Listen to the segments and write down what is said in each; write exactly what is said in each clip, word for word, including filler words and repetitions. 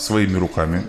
«Своими руками».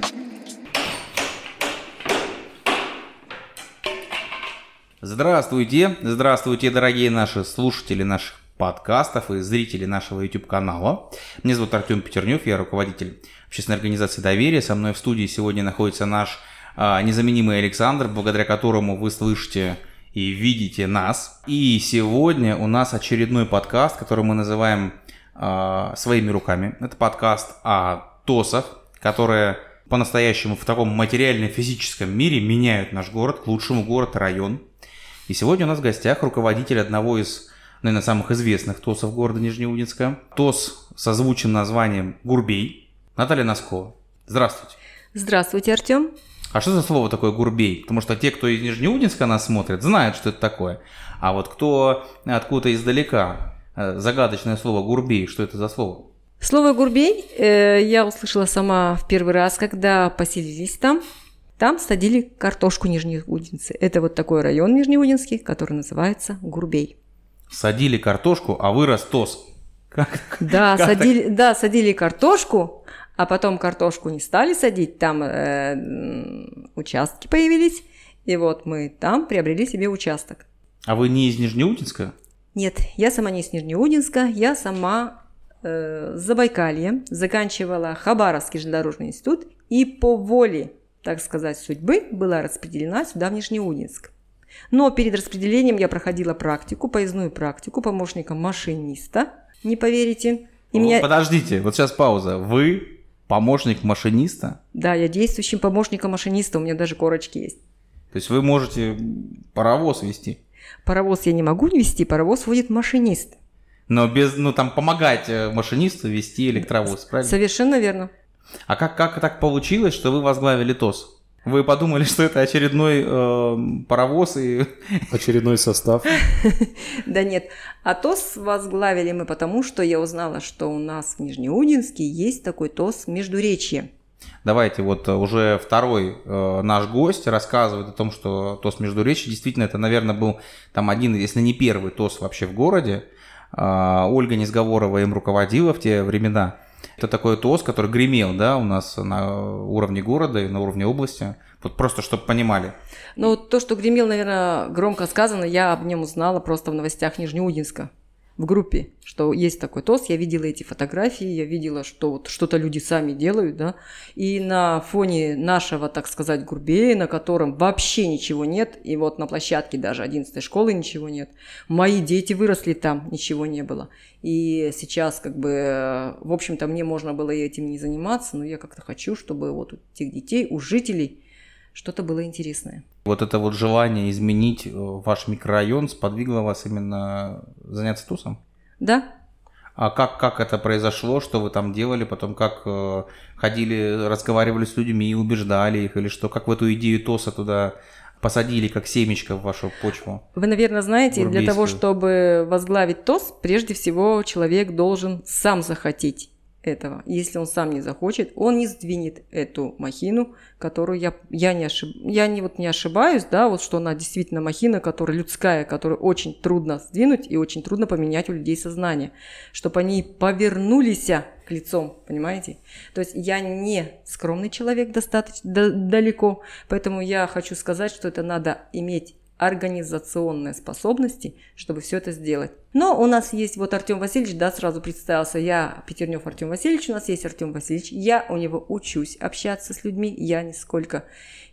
Здравствуйте, здравствуйте, дорогие наши слушатели наших подкастов и зрители нашего YouTube-канала. Меня зовут Артём Петернев, я руководитель общественной организации «Доверие». Со мной в студии сегодня находится наш а, незаменимый Александр, благодаря которому вы слышите и видите нас. И сегодня у нас очередной подкаст, который мы называем а, «Своими руками». Это подкаст о ТОСах, которые по-настоящему в таком материально-физическом мире меняют наш город к лучшему, город, район. И сегодня у нас в гостях руководитель одного из, наверное, самых известных ТОСов города Нижнеудинска. ТОС созвучен названием «Гурбей». Наталья Носкова. Здравствуйте. Здравствуйте, Артём. А что за слово такое «Гурбей»? Потому что те, кто из Нижнеудинска нас смотрит, знают, что это такое. А вот кто откуда-то издалека, загадочное слово «Гурбей», что это за слово? Слово «Гурбей» я услышала сама в первый раз, когда поселились там. Там садили картошку нижнеудинцы. Это вот такой район нижнеудинский, который называется Гурбей. Садили картошку, а вырос ТОС. Как? Да, как садили, да, садили картошку, а потом картошку не стали садить. Там э, участки появились, и вот мы там приобрели себе участок. А вы не из Нижнеудинска? Нет, я сама не из Нижнеудинска, я сама э, с Забайкалья. Заканчивала Хабаровский железнодорожный институт и по воле, так сказать, судьбы была распределена сюда, в Нижнеудинск. Но перед распределением я проходила практику, поездную практику помощником машиниста, не поверите. И вот меня... Подождите, вот сейчас пауза. Вы помощник машиниста? Да, я действующим помощником машиниста, у меня даже корочки есть. То есть вы можете паровоз вести? Паровоз я не могу вести, паровоз водит машинист. Но без, ну там помогать машинисту вести электровоз, правильно? Совершенно верно. А как, как так получилось, что вы возглавили ТОС? Вы подумали, что это очередной э, паровоз и... Очередной состав. Да нет. А ТОС возглавили мы потому, что я узнала, что у нас в Нижнеудинске есть такой ТОС «Междуречье». Давайте, вот уже второй э, наш гость рассказывает о том, что ТОС «Междуречье» действительно, это, наверное, был там один, если не первый ТОС вообще в городе. Э, Ольга Незговорова им руководила в те времена. Это такой ТОС, который гремел, да, у нас на уровне города и на уровне области. Вот просто, чтобы понимали. Ну, то, что гремел, наверное, громко сказано, я об нем узнала просто в новостях Нижнеудинска, в группе, что есть такой ТОС. Я видела эти фотографии, я видела, что вот что-то люди сами делают, да. И на фоне нашего, так сказать, Гурбея, на котором вообще ничего нет, и вот на площадке даже одиннадцатой школы ничего нет. Мои дети выросли там, ничего не было. И сейчас, как бы, в общем-то, мне можно было этим не заниматься, но я как-то хочу, чтобы вот у тех детей, у жителей что-то было интересное. Вот это вот желание изменить ваш микрорайон сподвигло вас именно заняться ТОСом? Да. А как, как это произошло, что вы там делали, потом как э, ходили, разговаривали с людьми, убеждали их или что? Как в эту идею ТОСа туда посадили, как семечко в вашу почву? Вы, наверное, знаете, для того, чтобы возглавить ТОС, прежде всего человек должен сам захотеть этого. Если он сам не захочет, он не сдвинет эту махину, которую я, я, не, ошиб, я не, вот не ошибаюсь, да, вот что она действительно махина, которая людская, которую очень трудно сдвинуть и очень трудно поменять у людей сознание, чтобы они повернулись к лицом, понимаете? То есть я не скромный человек достаточно да, далеко, поэтому я хочу сказать, что это надо иметь организационные способности, чтобы все это сделать. Но у нас есть вот Артём Васильевич, да, сразу представился, я Петернев Артём Васильевич, у нас есть Артём Васильевич, я у него учусь общаться с людьми, я нисколько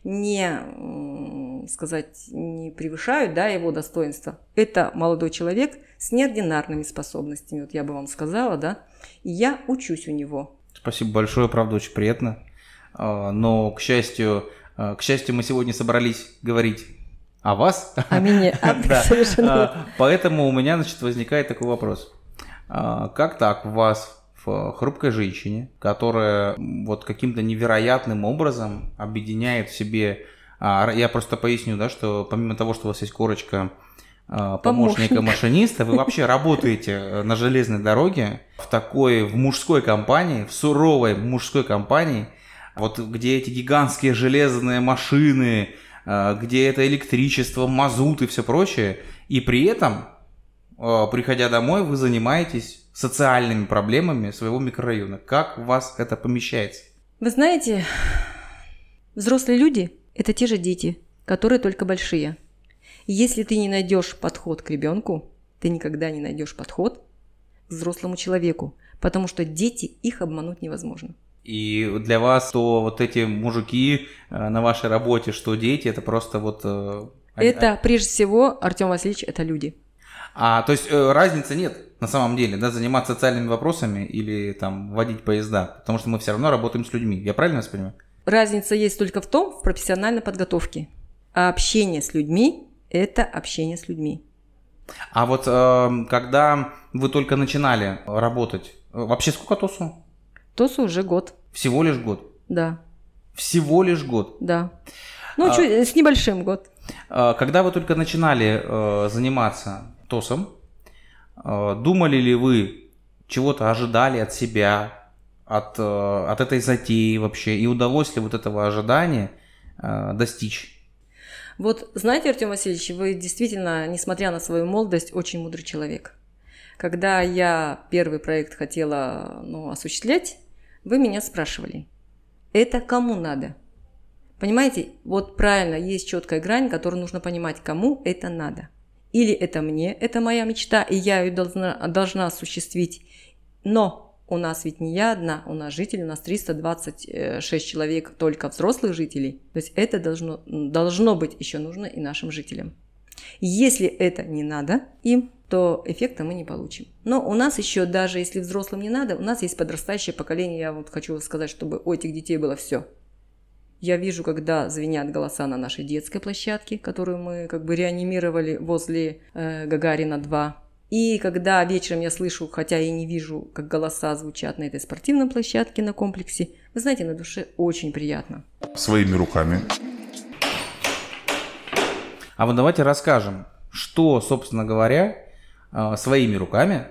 не, сказать, не превышаю, да, его достоинства. Это молодой человек с неординарными способностями, вот я бы вам сказала, да, и я учусь у него. Спасибо большое, правда, очень приятно, но, к счастью, к счастью, мы сегодня собрались говорить А вас? А меня. Да. Совершенно. Поэтому у меня, значит, возникает такой вопрос. Как так у вас, в хрупкой женщине, которая вот каким-то невероятным образом объединяет в себе... Я просто поясню, да, что помимо того, что у вас есть корочка помощника-машиниста, вы вообще работаете на железной дороге в такой, в мужской компании, в суровой мужской компании, вот где эти гигантские железные машины... где это электричество, мазут и все прочее, и при этом, приходя домой, вы занимаетесь социальными проблемами своего микрорайона. Как у вас это помещается? Вы знаете, взрослые люди – это те же дети, которые только большие. Если ты не найдешь подход к ребенку, ты никогда не найдешь подход к взрослому человеку, потому что дети, их обмануть невозможно. И для вас, то вот эти мужики на вашей работе, что дети, это просто вот... Это, прежде всего, Артём Васильевич, это люди. А, то есть разницы нет на самом деле, да, заниматься социальными вопросами или там водить поезда, потому что мы все равно работаем с людьми. Я правильно вас понимаю? Разница есть только в том, в профессиональной подготовке. А общение с людьми – это общение с людьми. А вот э, когда вы только начинали работать, вообще сколько ТОСу? ТОСу уже год. Всего лишь год? Да. Всего лишь год? Да. Ну, а... чуть, с небольшим год. Когда вы только начинали э, заниматься ТОСом, э, думали ли вы, чего-то ожидали от себя, от, э, от этой затеи вообще, и удалось ли вот этого ожидания э, достичь? Вот знаете, Артём Васильевич, вы действительно, несмотря на свою молодость, очень мудрый человек. Когда я первый проект хотела ну, осуществлять, вы меня спрашивали, это кому надо? Понимаете, вот правильно, есть четкая грань, которую нужно понимать, кому это надо. Или это мне, это моя мечта, и я ее должна, должна осуществить. Но у нас ведь не я одна, у нас жители, у нас триста двадцать шесть человек, только взрослых жителей. То есть это должно, должно быть еще нужно и нашим жителям. Если это не надо им, то эффекта мы не получим. Но у нас еще, даже если взрослым не надо, у нас есть подрастающее поколение. Я вот хочу сказать, чтобы у этих детей было все. Я вижу, когда звенят голоса на нашей детской площадке, которую мы как бы реанимировали возле э, Гагарина два. И когда вечером я слышу, хотя и не вижу, как голоса звучат на этой спортивной площадке на комплексе, вы знаете, на душе очень приятно. Своими руками. А вот давайте расскажем, что, собственно говоря, э, своими руками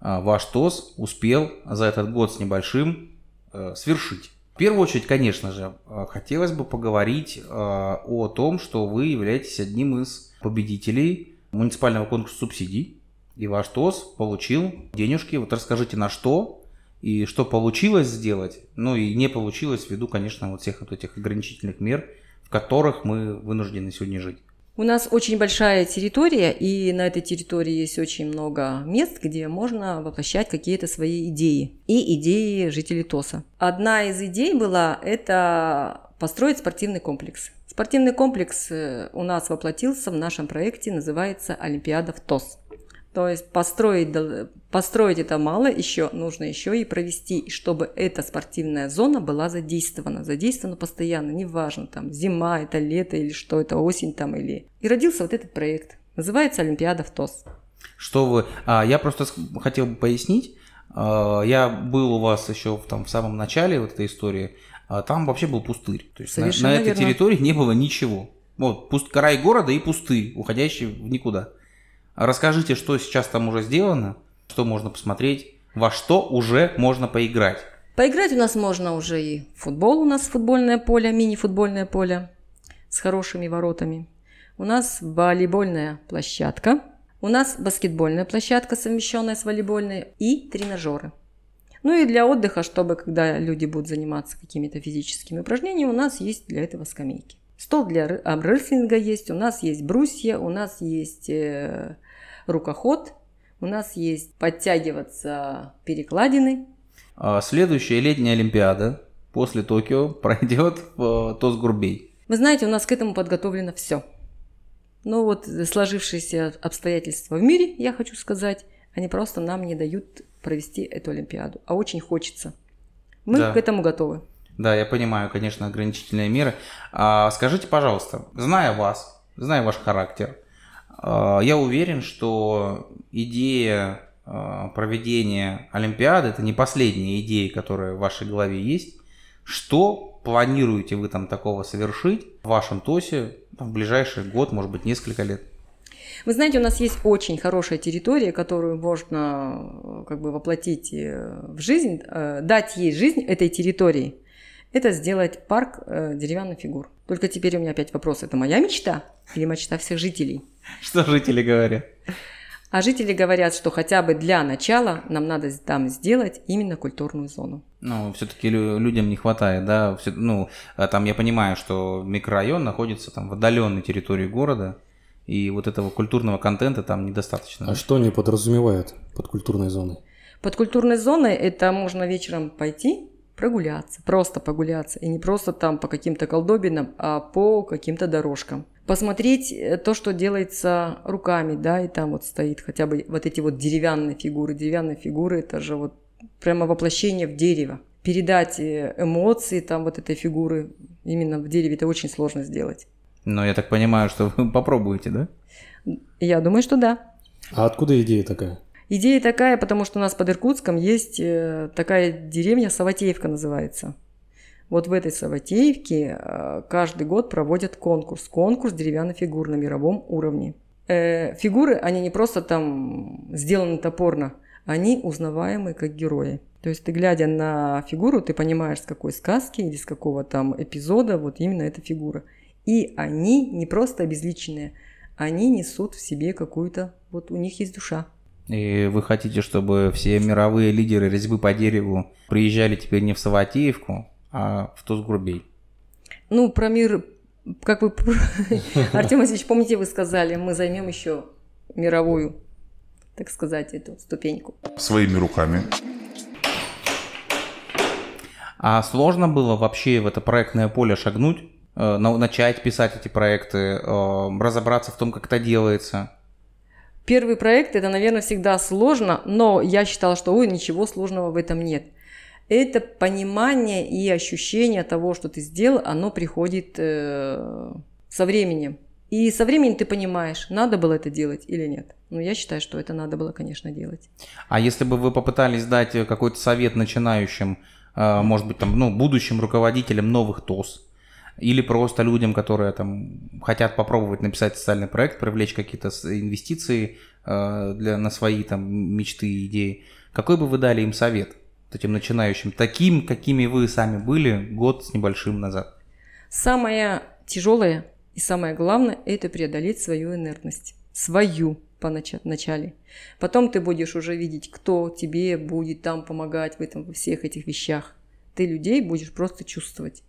э, ваш ТОС успел за этот год с небольшим э, свершить. В первую очередь, конечно же, хотелось бы поговорить о том, что вы являетесь одним из победителей муниципального конкурса субсидий, и ваш ТОС получил денежки. Вот расскажите, на что и что получилось сделать, ну и не получилось ввиду, конечно, вот всех вот этих ограничительных мер, в которых мы вынуждены сегодня жить. У нас очень большая территория, и на этой территории есть очень много мест, где можно воплощать какие-то свои идеи и идеи жителей ТОСа. Одна из идей была – это построить спортивный комплекс. Спортивный комплекс у нас воплотился в нашем проекте, называется «Олимпиада в ТОС». То есть построить, построить это мало, еще нужно еще и провести, чтобы эта спортивная зона была задействована. Задействована постоянно, неважно, там зима, это лето или что, это осень там или... И родился вот этот проект. Называется «Олимпиада в ТОС». Что вы... А, я просто хотел бы пояснить. Я был у вас еще там, в самом начале вот этой истории. Там вообще был пустырь. То есть на, на этой верно. территории не было ничего. Вот пуст... край города и пустырь, уходящий в никуда. Расскажите, что сейчас там уже сделано, что можно посмотреть, во что уже можно поиграть. Поиграть у нас можно уже и в футбол. У нас футбольное поле, мини-футбольное поле с хорошими воротами. У нас волейбольная площадка. У нас баскетбольная площадка, совмещенная с волейбольной, и тренажеры. Ну и для отдыха, чтобы когда люди будут заниматься какими-то физическими упражнениями, у нас есть для этого скамейки. Стол для армрестлинга есть, у нас есть брусья, у нас есть э, рукоход, у нас есть подтягиваться перекладины. Следующая летняя Олимпиада после Токио пройдет в ТОС Гурбей. Вы знаете, у нас к этому подготовлено все. Но вот сложившиеся обстоятельства в мире, я хочу сказать, они просто нам не дают провести эту Олимпиаду, а очень хочется. Мы да. к этому готовы. Да, я понимаю, конечно, ограничительные меры. А скажите, пожалуйста, зная вас, зная ваш характер, я уверен, что идея проведения Олимпиады – это не последняя идея, которая в вашей голове есть. Что планируете вы там такого совершить в вашем ТОСе в ближайший год, может быть, несколько лет? Вы знаете, у нас есть очень хорошая территория, которую можно как бы воплотить в жизнь, дать ей жизнь, этой территории. Это сделать парк э, деревянных фигур. Только теперь у меня опять вопрос. Это моя мечта или мечта всех жителей? Что жители говорят? А жители говорят, что хотя бы для начала нам надо там сделать именно культурную зону. Ну, все-таки людям не хватает, да, все, ну, там я понимаю, что микрорайон находится там в отдаленной территории города, и вот этого культурного контента там недостаточно. А что они подразумевают под культурной зоной? Под культурной зоной это можно вечером пойти прогуляться, просто погуляться, и не просто там по каким-то колдобинам, а по каким-то дорожкам. Посмотреть то, что делается руками, да, и там вот стоит хотя бы вот эти вот деревянные фигуры. Деревянные фигуры – это же вот прямо воплощение в дерево. Передать эмоции там вот этой фигуры именно в дереве – это очень сложно сделать. Но я так понимаю, что вы попробуете, да? Я думаю, что да. А откуда идея такая? Идея такая, потому что у нас под Иркутском есть такая деревня, Саватеевка называется. Вот в этой Саватеевке каждый год проводят конкурс. Конкурс деревянных фигур на мировом уровне. Фигуры, они не просто там сделаны топорно, они узнаваемы как герои. То есть ты, глядя на фигуру, ты понимаешь, с какой сказки или с какого там эпизода вот именно эта фигура. И они не просто обезличенные, они несут в себе какую-то... Вот у них есть душа. И вы хотите, чтобы все мировые лидеры резьбы по дереву приезжали теперь не в Саватеевку, а в ТОС Гурбей? Ну, про мир, как вы, Артём Васильевич, помните, вы сказали, мы займем еще мировую, так сказать, эту ступеньку. Своими руками. А сложно было вообще в это проектное поле шагнуть, начать писать эти проекты, разобраться в том, как это делается? Первый проект, это, наверное, всегда сложно, но я считала, что ой, ничего сложного в этом нет. Это понимание и ощущение того, что ты сделал, оно приходит э, со временем. И со временем ты понимаешь, надо было это делать или нет. Но я считаю, что это надо было, конечно, делать. А если бы вы попытались дать какой-то совет начинающим, э, может быть, там, ну, будущим руководителям новых ТОС, или просто людям, которые там хотят попробовать написать социальный проект, привлечь какие-то инвестиции э, для, на свои там, мечты и идеи, какой бы вы дали им совет, этим начинающим, таким, какими вы сами были год с небольшим назад? Самое тяжелое и самое главное – это преодолеть свою инертность, свою поначалу. Потом ты будешь уже видеть, кто тебе будет там помогать в этом, во всех этих вещах. Ты людей будешь просто чувствовать.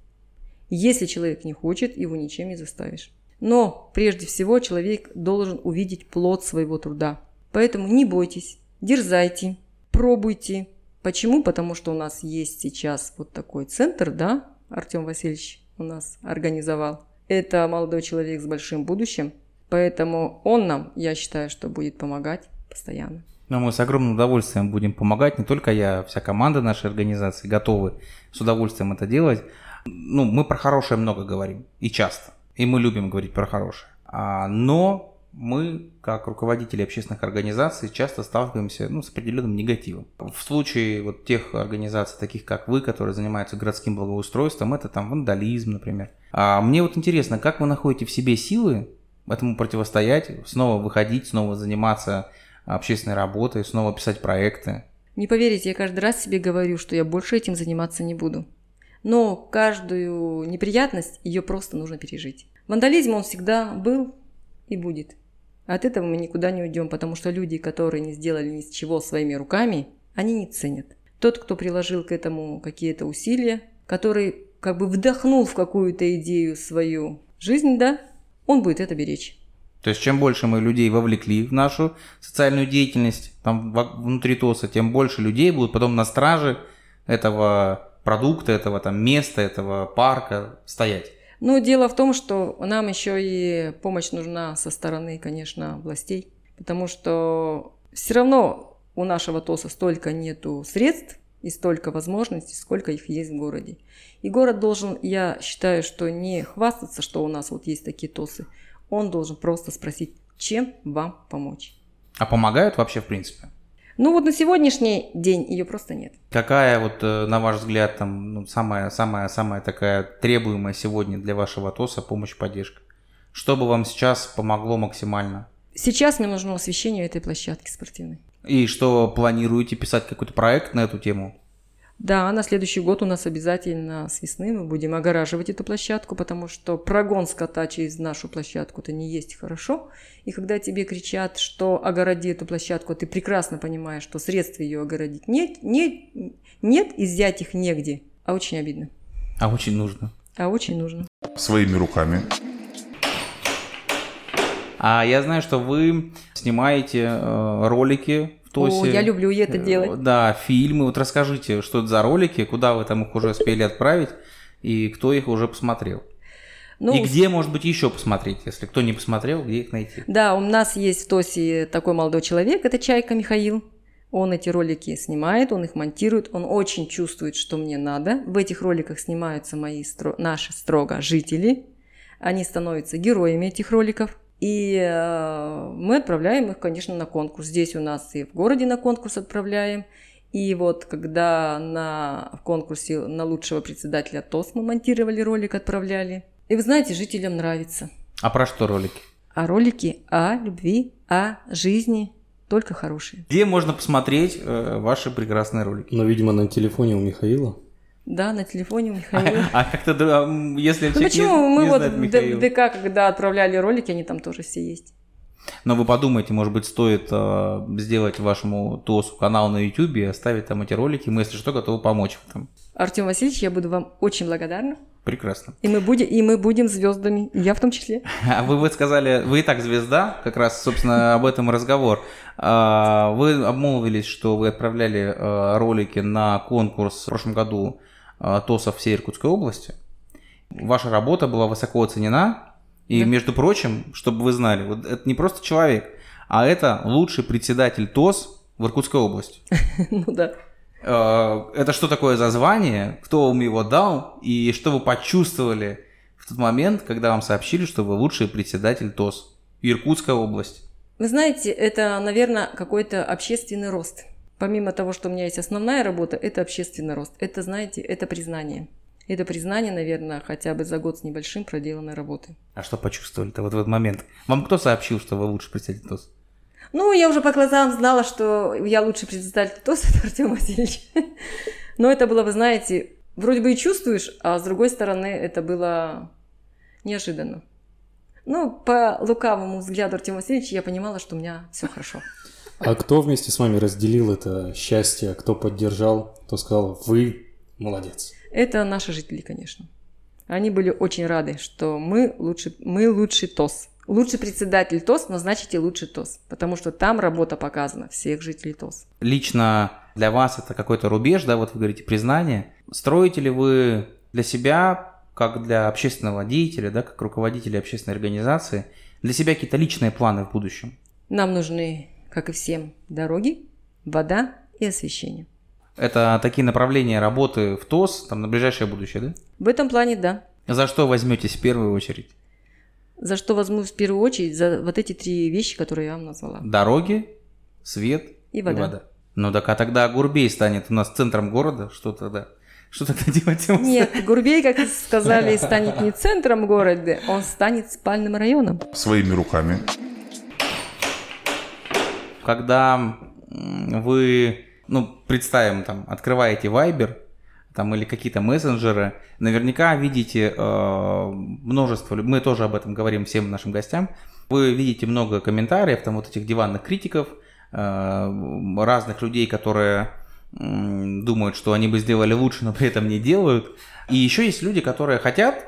Если человек не хочет, его ничем не заставишь. Но прежде всего человек должен увидеть плод своего труда. Поэтому не бойтесь, дерзайте, пробуйте. Почему? Потому что у нас есть сейчас вот такой центр, да, Артём Васильевич у нас организовал. Это молодой человек с большим будущим, поэтому он нам, я считаю, что будет помогать постоянно. Но мы с огромным удовольствием будем помогать, не только я, вся команда нашей организации готовы с удовольствием это делать. Ну, мы про хорошее много говорим, и часто, и мы любим говорить про хорошее. А, но мы, как руководители общественных организаций, часто сталкиваемся ну, с определенным негативом. В случае вот тех организаций, таких как вы, которые занимаются городским благоустройством, это там вандализм, например. А мне вот интересно, как вы находите в себе силы этому противостоять, снова выходить, снова заниматься общественной работой, снова писать проекты? Не поверите, я каждый раз себе говорю, что я больше этим заниматься не буду. Но каждую неприятность, ее просто нужно пережить. Вандализм, он всегда был и будет. От этого мы никуда не уйдем, потому что люди, которые не сделали ничего своими руками, они не ценят. Тот, кто приложил к этому какие-то усилия, который как бы вдохнул в какую-то идею свою жизнь, да, он будет это беречь. То есть, чем больше мы людей вовлекли в нашу социальную деятельность, там внутри ТОСа, тем больше людей будут потом на страже этого... продукта этого там, места, этого парка стоять. Ну, дело в том, что нам еще и помощь нужна со стороны, конечно, властей, потому что все равно у нашего ТОСа столько нету средств и столько возможностей, сколько их есть в городе. И город должен, я считаю, что не хвастаться, что у нас вот есть такие ТОСы, он должен просто спросить, чем вам помочь. А помогают вообще в принципе? Ну вот на сегодняшний день ее просто нет. Какая вот, на ваш взгляд, там, ну, самая, самая, самая такая требуемая сегодня для вашего ТОСа помощь, поддержка? Что бы вам сейчас помогло максимально? Сейчас мне нужно освещение этой площадки спортивной. И что, планируете писать какой-то проект на эту тему? Да, на следующий год у нас обязательно с весны мы будем огораживать эту площадку, потому что прогон скота через нашу площадку-то не есть хорошо. И когда тебе кричат, что огороди эту площадку, ты прекрасно понимаешь, что средств ее огородить нет, нет, нет, и взять их негде. А очень обидно. А очень нужно. А очень нужно. Своими руками. А я знаю, что вы снимаете э, ролики. О, я люблю это делать. Да, фильмы. Вот расскажите, что это за ролики, куда вы там их уже успели отправить, и кто их уже посмотрел. Ну, и где, может быть, еще посмотреть, если кто не посмотрел, где их найти? Да, у нас есть в ТОСе такой молодой человек, это Чайка Михаил. Он эти ролики снимает, он их монтирует, он очень чувствует, что мне надо. В этих роликах снимаются мои, наши строго жители. Они становятся героями этих роликов. И мы отправляем их, конечно, на конкурс. Здесь у нас и в городе на конкурс отправляем. И вот когда на, в конкурсе на лучшего председателя ТОС мы монтировали ролик, отправляли. И вы знаете, жителям нравится. А про что ролики? А ролики о любви, о жизни, только хорошие. Где можно посмотреть ваши прекрасные ролики? Ну, видимо, на телефоне у Михаила. Да, на телефоне у Михаила. А, а как-то, если... Ну почему? Не, мы не вот в ДК, когда отправляли ролики, они там тоже все есть. Но вы подумайте, может быть, стоит э, сделать вашему ТОСу канал на YouTube и оставить там эти ролики. Мы, если что, готовы помочь вам. Артём Васильевич, я буду вам очень благодарна. Прекрасно. И мы будем, и мы будем звездами, я в том числе. Вы, вы сказали, вы и так звезда, как раз, собственно, об этом разговор. Вы обмолвились, что вы отправляли ролики на конкурс в прошлом году ТОСа всей Иркутской области. Ваша работа была высоко оценена. И, да. Между прочим, чтобы вы знали, вот это не просто человек, а это лучший председатель ТОС в Иркутской области. Ну да. Это что такое за звание, кто вам его дал, и что вы почувствовали в тот момент, когда вам сообщили, что вы лучший председатель ТОС Иркутской области? Вы знаете, это, наверное, какой-то общественный рост. Помимо того, что у меня есть основная работа, это общественный рост. Это, знаете, это признание. Это признание, наверное, хотя бы за год с небольшим проделанной работы. А что почувствовали-то вот в этот момент? Вам кто сообщил, что вы лучший председатель ТОС? Ну, я уже по глазам знала, что я лучший председатель ТОС, это Артём Васильевич. Но это было, вы знаете, вроде бы и чувствуешь, а с другой стороны, это было неожиданно. Ну, по лукавому взгляду Артёма Васильевича я понимала, что у меня все хорошо. А кто вместе с вами разделил это счастье, кто поддержал, кто сказал, вы молодец? Это наши жители, конечно. Они были очень рады, что мы лучший, мы лучший ТОС. Лучший председатель ТОС, но значит и лучший ТОС, потому что там работа показана всех жителей ТОС. Лично для вас это какой-то рубеж, да, вот вы говорите, признание. Строите ли вы для себя, как для общественного деятеля, да, как руководителя общественной организации, для себя какие-то личные планы в будущем? Нам нужны, как и всем, дороги, вода и освещение. Это такие направления работы в ТОС, там, на ближайшее будущее, да? В этом плане, да. За что возьметесь в первую очередь? За что возьму в первую очередь? За вот эти три вещи, которые я вам назвала. Дороги, свет и вода. И вода. Ну так, а тогда Гурбей станет у нас центром города, что тогда? Что тогда делать? Нет, Гурбей, как сказали, станет не центром города, он станет спальным районом. Своими руками. Когда вы, ну, представим, там, открываете Viber, там, или какие-то мессенджеры, наверняка видите э, множество, мы тоже об этом говорим всем нашим гостям, вы видите много комментариев, там вот этих диванных критиков, э, разных людей, которые э, думают, что они бы сделали лучше, но при этом не делают. И еще есть люди, которые хотят,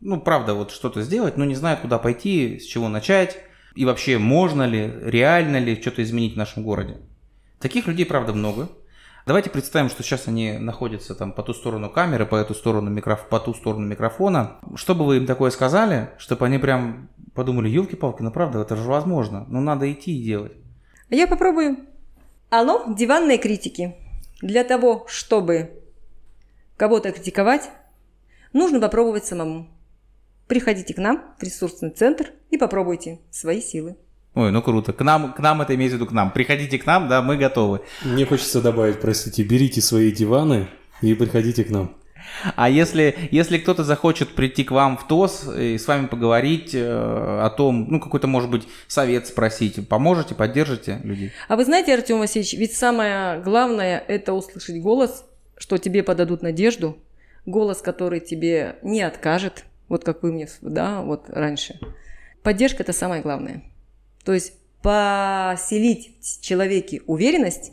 ну, правда, вот что-то сделать, но не знают, куда пойти, с чего начать, и вообще можно ли, реально ли что-то изменить в нашем городе. Таких людей, правда, много. Давайте представим, что сейчас они находятся там по ту сторону камеры, по эту сторону микроф... по ту сторону микрофона. Что бы вы им такое сказали, чтобы они прям подумали, елки-палки, ну правда, это же возможно, ну надо идти и делать. Я попробую. Алло, диванные критики. Для того, чтобы кого-то критиковать, нужно попробовать самому. Приходите к нам в ресурсный центр и попробуйте свои силы. Ой, ну круто. К нам, к нам это имеется в виду к нам. Приходите к нам, да, мы готовы. Мне хочется добавить, простите, берите свои диваны и приходите к нам. А если, если кто-то захочет прийти к вам в ТОС и с вами поговорить о том, ну, какой-то, может быть, совет спросить, поможете, поддержите людей? А вы знаете, Артём Васильевич, ведь самое главное – это услышать голос, что тебе подадут надежду, голос, который тебе не откажет, вот как вы мне, да, вот раньше. Поддержка – это самое главное. То есть поселить в человеке уверенность,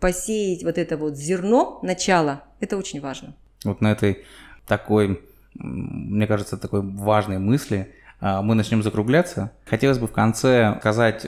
посеять вот это вот зерно, начало – это очень важно. Вот на этой такой, мне кажется, такой важной мысли мы начнем закругляться. Хотелось бы в конце сказать,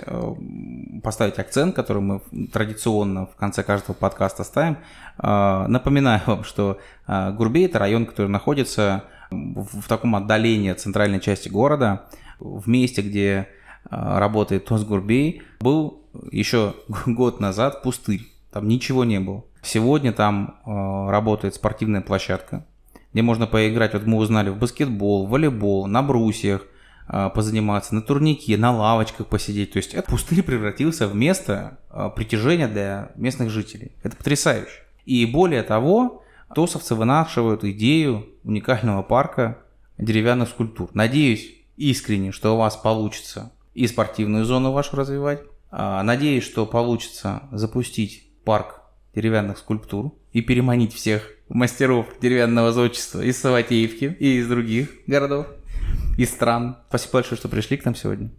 поставить акцент, который мы традиционно в конце каждого подкаста ставим. Напоминаю вам, что Гурбей – это район, который находится в таком отдалении от центральной части города, в месте, где работает ТОС Гурбей, был еще год назад пустырь, там ничего не было. Сегодня там работает спортивная площадка, где можно поиграть, вот мы узнали, в баскетбол, в волейбол, на брусьях позаниматься, на турнике, на лавочках посидеть. То есть этот пустырь превратился в место притяжения для местных жителей. Это потрясающе. И более того, тосовцы вынашивают идею уникального парка деревянных скульптур. Надеюсь искренне, что у вас получится и спортивную зону вашу развивать. Надеюсь, что получится запустить парк деревянных скульптур и переманить всех мастеров деревянного зодчества из Саватеевки и из других городов, из стран. Спасибо большое, что пришли к нам сегодня.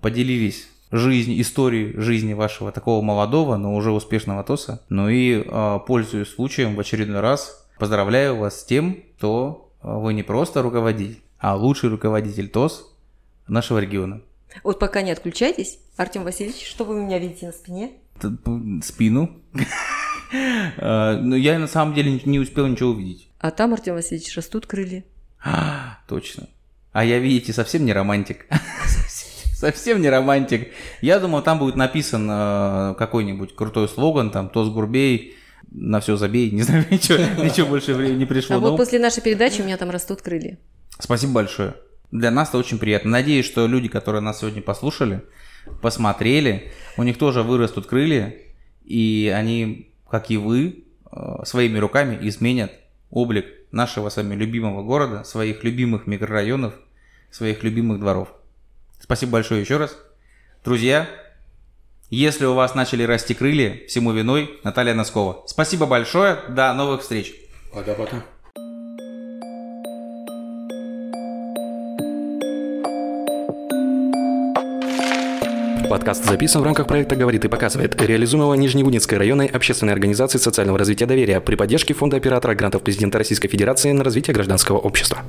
Поделились жизнью, историей жизни вашего такого молодого, но уже успешного ТОСа. Ну и, пользуясь случаем, в очередной раз поздравляю вас с тем, что вы не просто руководитель, а лучший руководитель ТОС нашего региона. Вот пока не отключайтесь, Артём Васильевич, что вы у меня видите на спине? Спину. Но я на самом деле не успел ничего увидеть. А там, Артём Васильевич, растут крылья. Точно. А я, видите, совсем не романтик. Совсем не романтик. Я думал, там будет написан какой-нибудь крутой слоган, там ТОС Гурбей, на все забей, не знаю, ничего больше времени не пришло. А вот после нашей передачи у меня там растут крылья. Спасибо большое. Для нас это очень приятно. Надеюсь, что люди, которые нас сегодня послушали, посмотрели, у них тоже вырастут крылья, и они, как и вы, своими руками изменят облик нашего с вами любимого города, своих любимых микрорайонов, своих любимых дворов. Спасибо большое еще раз. Друзья, если у вас начали расти крылья, всему виной Наталья Носкова. Спасибо большое. До новых встреч. Пока-пока. Подкаст записан в рамках проекта «Говорит и показывает», реализуемого Нижнеудинской районной общественной организации социального развития доверия при поддержке Фонда-оператора грантов президента Российской Федерации на развитие гражданского общества.